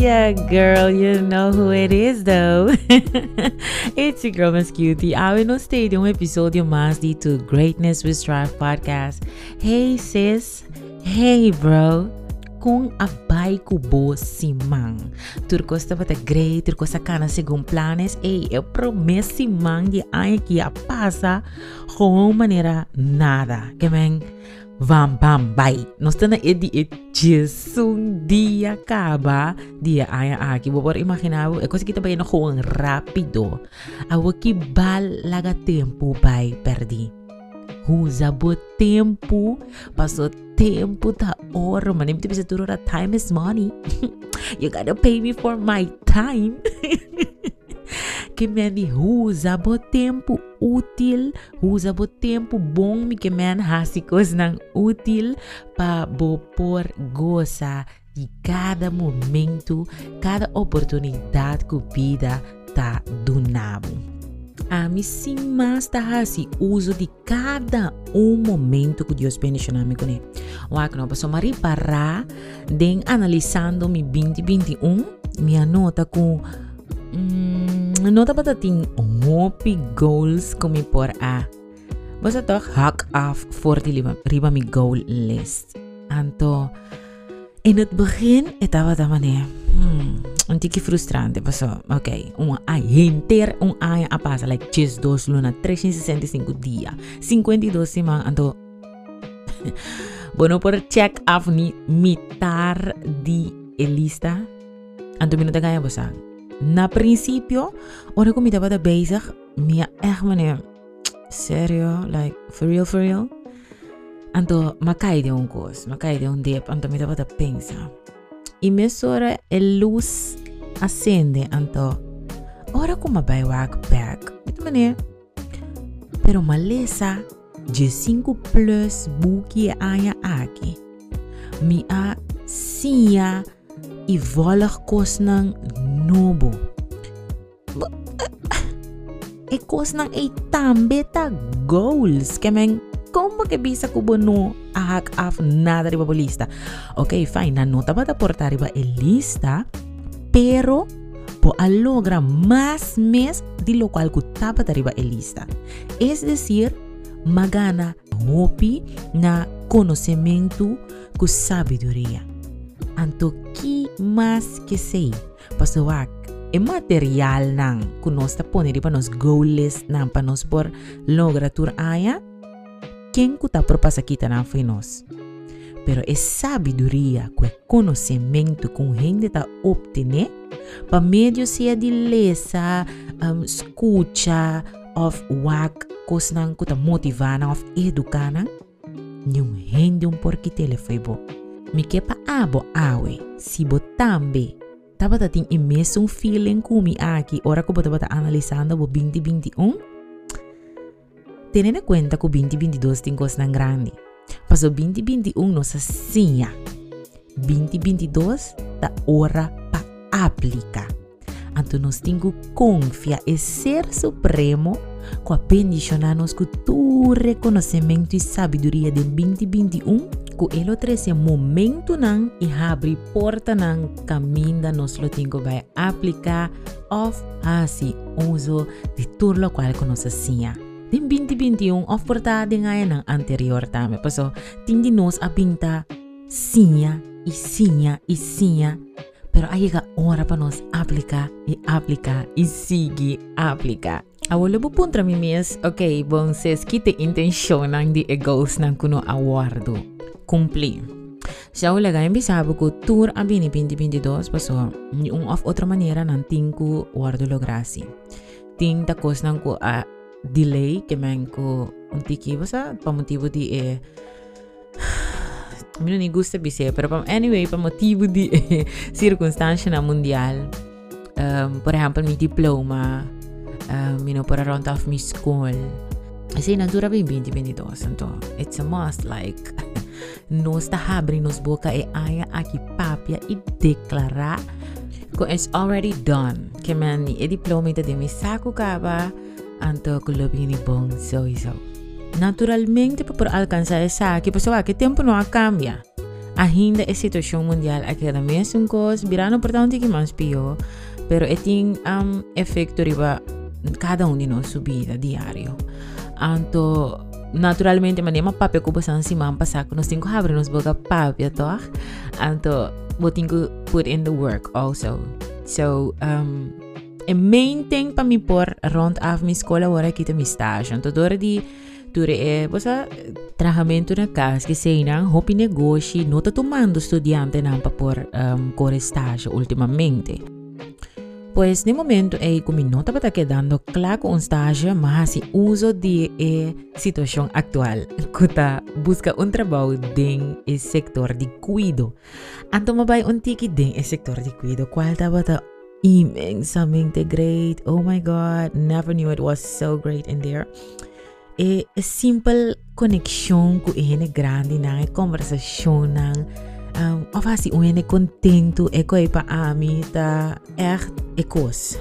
your girl. You know who it is, though. It's your girl, Miss Cutie. Alweer no steady um episódio mais de To Greatness We Strive podcast. Hey, sis. Hey, bro. Kung abay kubo si Mang. Turkos dapat agree, turkos akana según planes. Ei, eu prometo si Mang de ay que a pasa com maneira nada. Que men Vam bam bai. Nós temos a dieta de um dia acaba dia aí aqui. Vou por imaginar, é coisa que também não é rápido. Algo que balaga tempo bai perdi. Usa bom tempo, passou tempo da hora, mano. Muito precisa tudo. Time is money. You gotta pay me for my time. Que men usa bom tempo útil, usa bo tempo bom mi que men hasikos nang útil pa bo por goza de cada momento, cada oportunidade que vida tá donado. A mim sim mas tá hasi uso de cada momento que Deus pensionou me coné. Wa que não passou mari para den analisando mi 2021, minha nota com nota para ting hopi goals kumi por a. Basta toch hak af voor die riba mi goal list. Anto in het begin estaba tamane. Um tikje frustrante, passou. Ok, año inteiro, año a pasa, like 2 lunas, 365 dias, 52 semanas, anto. Bueno, por check af ni mitar di elista. Anto minuta ganha passar. Na princípio, ora kom ik daar wat bezig, maar echt meneer, serio, like for real, anto makai de un dip, anto ik daar wat pensa. E mesora a luz acende, anto, ora como vai walk back, muito maneiro. Pero maleza, 5 plus buki aia aqui, mi a sia e voler kosnang nobo. E kosnang e tambeta goals, que men como que bisa kubo no ahak af nada riba bolista. Ok, fine, na nota bata portar riba elista, pero po a logra más mes de lo cual kutapa riba elista. Es decir, magana hopi na conocimiento ku sabiduría. Anto ki mas que sei, pasowak e material nang kunosta pone riba nos goal list nang panos por logratur aya. Quem está por passar aqui também foi nós. Pero é sabedoria, que é conhecimento que a gente está obtendo para meio seja de lesa, escuta, ou wak, coisas que está motivando, ou educando. Nenhum gente porquê tele foi bom. Me quepa abo awe, se botambe. Tava tá tem imenso feeling comigo aqui. Ora que eu tava analisando o 2021. Tenendo em conta que o 2022 tem coisa grande. Mas o 2021 nos assim. 2022 está hora para aplicar. Então nós temos que confiar em ser supremo com a bendicionar-nos com todo reconhecimento e sabedoria de 2021 que ele oferece momento nan, e abre porta nan caminho da nós temos que aplicar ou fazer uso de tudo o qual nós assim. Din 2021 of portada ngayon ng anterior tame. Paso, tindi nos apinta sinya. Pero ayega ora pa nos aplika. Awolo po puntra mi mes, okay, bonses, kite intensyon ng di goals ng kuno awardo. Cumpli. Siya ulaga, imbisabo ko tour abini 2022, paso, yung of otra manera ng tingko awardo lograsi. Ting takos ng ko delay que manco un tiki basa pa motivo di meno ni gusta bise pero anyway pa motivo di circunstancia na mundial por exemplo mi diploma meno para round off mi school sei natura bem 2022 então it's a must like nos ta abrir nos boca e aya aqui papia e declarar que it's already done que man e diploma de mi saco caba anto kulubini bong soiso. Naturalmente, para alcançar essa aqui, pessoal, que tempo não cambia. Ainda a situação mundial aqui na minha suncos, virá no portanto que mais pior, pero é tem efeito riba cada de nosso vida diário. Anto naturalmente manema papel que você ansi man passar com os cinco abre nos boca papel toch. Anto botingo put in the work also. So en main thing pa mi por rondaf mi escola ora kita mi stage. Anto dora di ture bosa trahamento na kas que sei na hopi negoci no tá tomando estudiante na pa por core stage ultimamente. Pues no momento é que mi nota está quedando claro com um estágio, mas se uso de situação atual, kuta busca um trabalho dentro do setor de cuido. Anto mabai um tiki dentro do setor de cuido, qual tabata imensamente great. Oh my God, never knew it was so great in there. É simple conexão com gente grande na conversação na of als je een contento ecoipa amita echt ecos.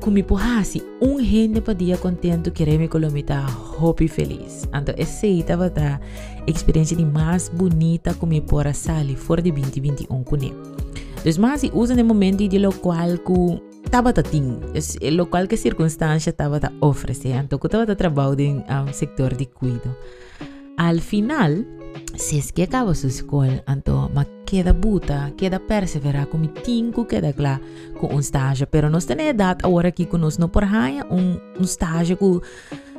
Kumi pohasi un hende pa dia contento quereme colomita happy feliz. Anto essa bata experiência de mais bonita kumi pora sali for de 2021 kune. Dus masi usa de momenti de lo qual ku tabata ting. Es lo qual que circunstancia tabata ofrece. Anto ku tabata trabalho din sector de cuido. Al final se es que acaba su escola, anto ma queda buta, queda persevera com mi tinko queda clara com um estágio, pero nós temos data agora que conosco no por raia um estágio que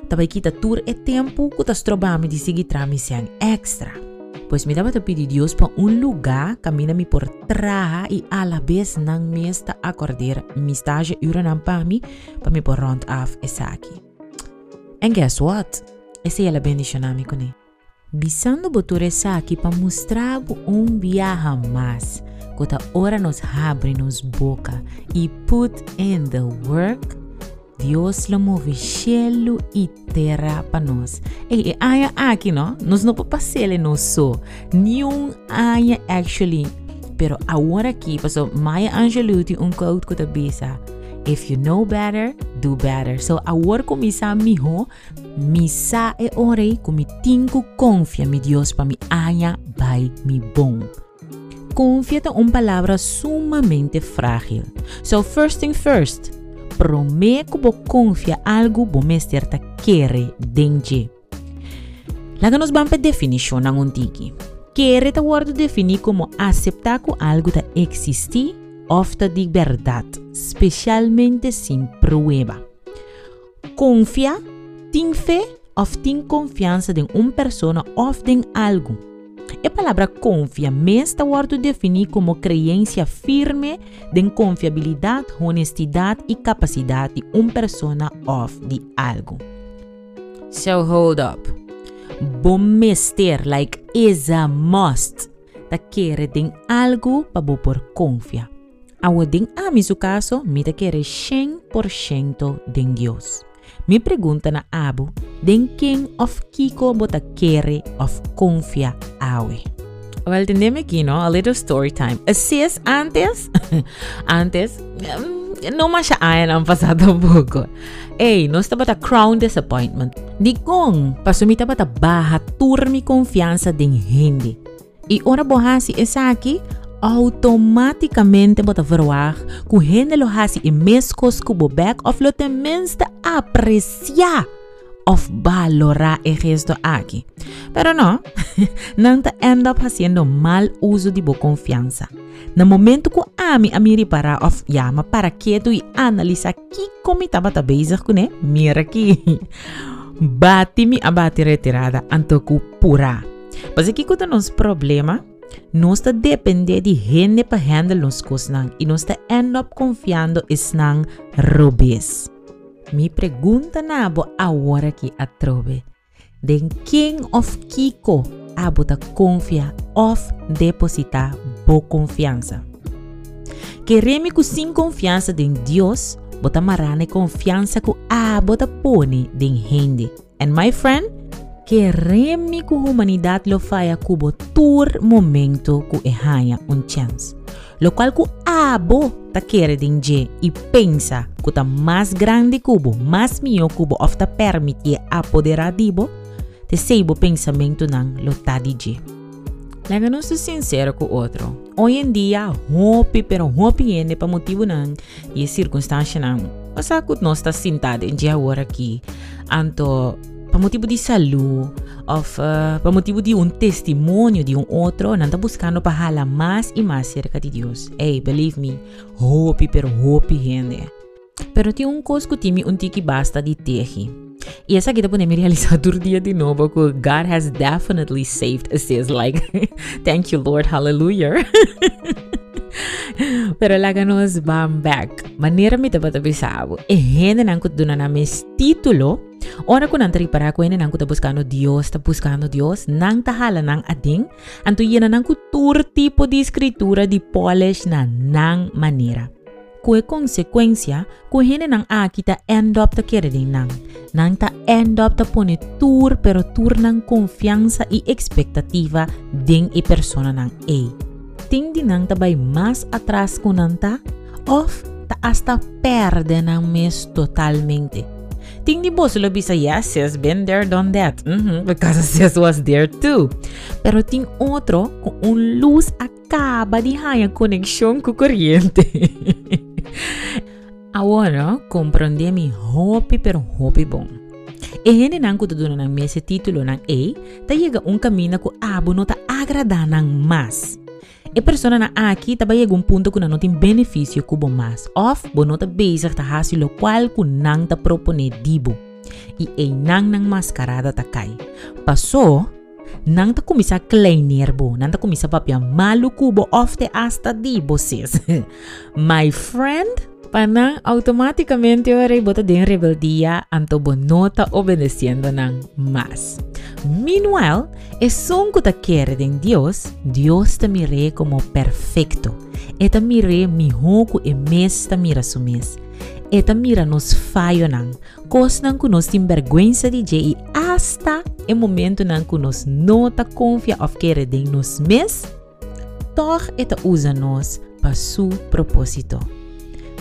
também quita tur e tempo que tá strobami de seguir tramisean extra. Pois me dava te pedir Deus para lugar camina mi por traha e a la vez nan me está acordar mi estágio ura nan pa mi por round off essa aqui. And guess what? Essa é a bendição na mi kone. Bisando botura essa aqui para mostrar viaja mais. Quando a hora nos abre nos boca e put in the work, Deus lhe move cielo e terra para nós. E aia aqui, não? Nós não podemos passar nós só. Nenhum aia actually. Pero a hora aqui, passou Maya Angelou tem quote que eu bisa. If you know better, do better. So, agora começa miho, misa e orei, como tinko confia mi Deus para mi aia vai mi bom. Confia é uma palavra sumamente frágil. So, first thing first, promê que bo confia algo bo mester ta quere denje. Laga nos bampe definição na ontiki. Quere ta word definir como aceitar que algo ta existir ofta de verdade, especialmente sem prueba. Confia, tem fé ou tem confiança em uma pessoa ou em algo. A palavra confia mesmo pode definir como crença firme de confiabilidade, honestidade e capacidade de uma pessoa ou de algo. So hold up. Bom mester, like is a must. Ta querer tem algo para por confia. Aodin a mi su caso, mi te quiere 100% de Dios. Mi pregunta na abu, den king of kiko bota quiere of confia awe. Well, entendeme aquí, ¿no? A little story time. Así es, antes, no más ayan han pasado un poco. Ey, no estaba ta crown disappointment. Dikong, paso mi taba ta baja tur mi confianza den gente. Y ora bohasi esa aquí, automaticamente bota verwaag ku hende lo hasi e meskos ku bobek of lo tenminste aprecia of valora e gesto aki. Pero no, nanta end up haciendo mal uso de bo confianza. Na momento ku ami ripara of ya, ma para que tu i analisa ki komita bata bezig ku ne, mira ki. Bati mi abati retirada anto ku pura. Pas aqui ku nos problema. Nós dependemos de gente para handle as coisas e nós end up confiando em robes. Me pergunta nabo agora que a trobe. Den king of kiko abo ta confia of depositar boa confiança. Queremos que sem confiança de Deus, bota marane confiança que abo ta pone de gente. And my friend, queremos que a humanidade lo faça cubo tur momento que erraia chance. Lo qual que abo ta quer denje e pensa que ta mais grande cubo, mais mio cubo of ta permitir apoderar dibo, te seibo pensamento nan lo ta dije. Nagano sa sincero ko otro. Hoy en dia, hopi pero hopi yende pa motivo nang ye circunstancia nang pasakot no sta sintade en dia ora ki. Anto pa motivo di salud of pa motivo di un testimonio di un otro nanda buscando pa hala más y más cerca de Dios. Hey, believe me, hopi pero hopi yende. Pero ti un cosco timi un tiki basta di tehi. E essa aqui também me realizar todo dia de novo que God has definitely saved us. Like, thank you Lord, hallelujah. Pero laga nos bam back. Maneira me tava tabisabo. E hende nanku duna na mes título. Ora ko nantari para ko hende nanku tá buscando Deus. Nang tahala nang ading. Anto yena nanku tur tipo de escritura de polish na nang maneira. Kue consequência, kue hene nang aki ta end up ta kere ding nang. Nang ta end up ta pone tur, pero tur nang confianza e expectativa ding e persona nang e. Ting di nang ta bay mas atrás ko nang ta, of ta hasta perde nang mes totalmente. Ting di boss lo bisa, yes, has been there, done that. Because sis was there too. Pero ting otro, con un luz acaba di haya conexión con corriente. Agora, compreendemi hopi pero hopi bom. E hende nang kutuduna nang mese titulo nang e, ta yega un camina ku abu no ta agrada nang mas. E persona na aki ta ba yega un punto ku na notin beneficio ku bom mas. Of, bono ta bezig ta hasi lo qual ku nang ta propone dibo. E ei nang nang mascarada ta kai. Paso, nang ta kumisa kleiner bo, nang ta kumisa papia malu kubo of te asta dibo sis. My friend, panang automaticamente ora bota din rebeldia anto bonota obedeciendo nang mas. Meanwhile, esun ko ta kere din Dios, Dios ta mire como perfecto. Eta mire mi hoku e mes ta mira sumes. Eta mira nos fayo nang, kos nang kunos timbergüenza DJ hasta e momento nang kunos nota confia of kere din nos mes, toch eta usa nos pa su propósito.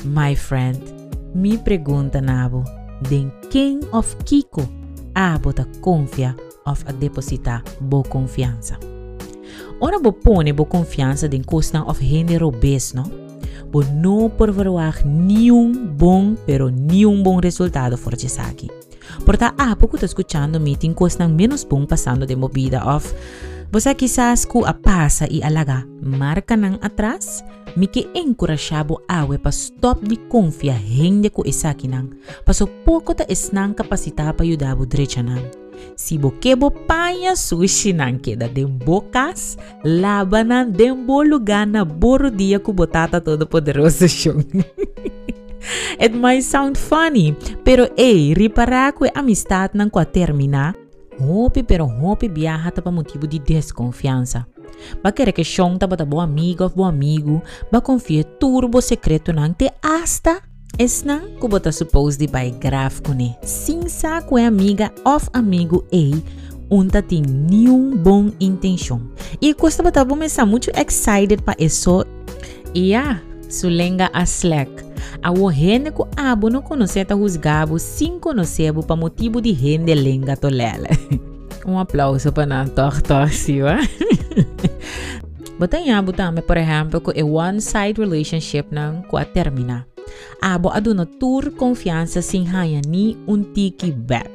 My friend, mi pregunta nabo, den king of Kiko abo ta confia of a deposita bo confianza. Ora bo pone bo confianza den kostan of hende robes, no? Bo no por verwaag niun bon, pero niun bon resultado for Jesaki. Porta abo ku ta escuchando mi tin kostan menos bon pasando de movida of bosa quizás ku a pasa y alaga marca nang atrás. Miki enkurashabo awe pa stop di confia hende ko isaki nang paso poko ta isnang kapasita pa yudabo drecha nang si bokebo panya sushi nang keda dembokas labanan dembo lugana borodia kubotata todo poderoso shong. It might sound funny, pero ei, ripara ko amistad nang kwa termina hopi pero hopi biyaha ta pa motivo di desconfianza. Ba querer que Sean ta bata bo amigo of bo amigo, ba confie turbo secreto nang te hasta es nang kubota suppose di bay graf kune. Sinsa kwe amiga of amigo ei, unta tin niun bon intention. E costa bata bo mesa muito excited pa eso. Ia, sulenga a slack. Awo hende ku abo no conocer ta juzgabo, sin conocerbo pa motivo di hende lenga tolela. Um aplauso para na torcida, ué? Batanhabo também, por exemplo, que é one-side relationship nang kwa termina. Abo aduno tur confianza sin haya ni un tiki back.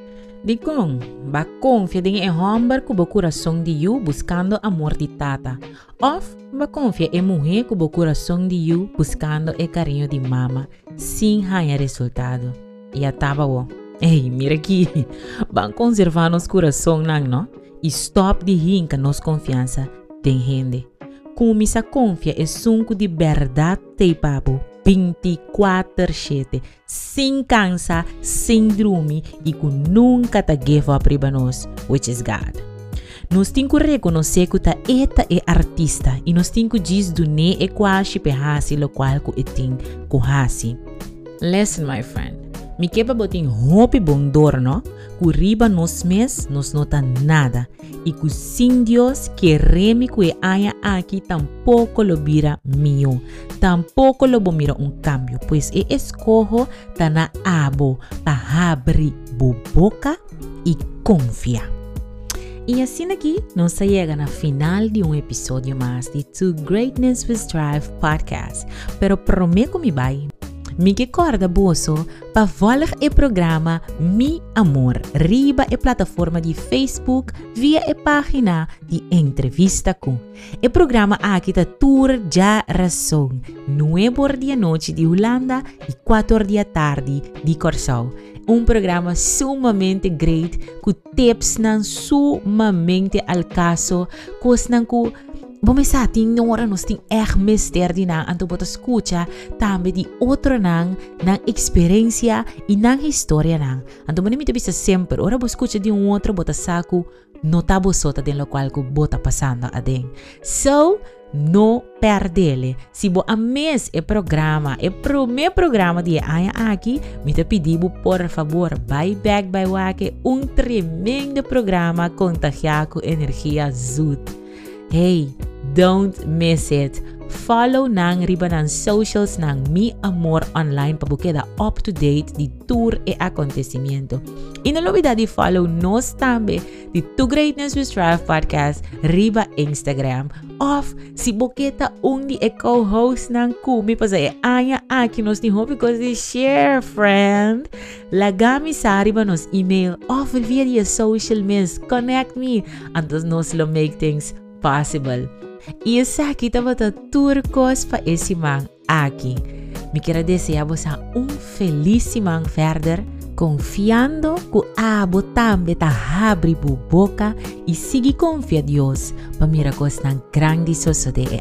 Dikong, ba confia din e homber kubo coração de you buscando amor de tata. Of, ba confia e mulher kubo coração de you buscando e carinho de mama sin haya resultado. E ataba wo. Ei, mira aqui, van conservar nosso coração nang, no? E stop de rinca nos confiança tem gente. Comisa confia é sunco de verdade te papo 24/7, sem cansa, sem drume e que nunca te give up riba nos, which is God. Nos tem que reconhecer que ta eta é artista e nos tem que diz do ne e quase perhasi lo qual que tem kohasi. Listen, my friend. Mi queba botin hopi bondorno, ku riba nos mes nos nota nada, y ku sin Dios que remi que haya aquí tampoco lo vira mío, tampoco lo bomira un cambio, pues e escojo tana abo, pa abri boboca y confia. E assim aqui, nós chegamos ao final de um episódio mais de To Greatness We Strive Podcast. Pero prometo me vai. Me recorda, boso, para voltar o programa Mi Amor, riba a plataforma de Facebook via a página de Entrevista Com. O programa aqui está Tour da Razão, 9 da noite de Holanda e 4 da tarde de Curaçao. Programa sumamente great, com tips nan sumamente al caso, coisas que bom, mas a ti não era nos tem erg mistério na anto bota escuta também de outro na experiência e na história na anto mane me te bisa sempre ora bo escuta de outro bota saco nota bosota den lo qual bota passando aden so no perdele. Se bo ames e programa, e primeiro programa de Aya aqui, me te pedibo, por favor, vai back by wake, tremendo programa contagiaco energia zoot. Hey, don't miss it. Follow nang riba nang socials nang Mi Amor Online para bukeda up-to-date de tour e acontecimento. E não olvida de follow nos também de To Greatness We Strive Podcast riba Instagram. Of si buketa di e co-host nang kumi pa sa e anya aki nos ni hobby because de share friend. Lagami sa riba nos email of via de social means. Connect me antes nos lo make things possible. E essa aqui estava a turcos para esse man aqui. Me quero desejar a feliz man verder, confiando que a também está abre a boca e siga confia Deus para miracos na grande sociedade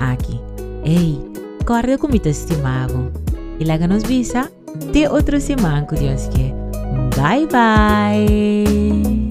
aqui. Ei, corda como te estimava. E lá que nos visa, até outro semana com Deus que. Bye bye!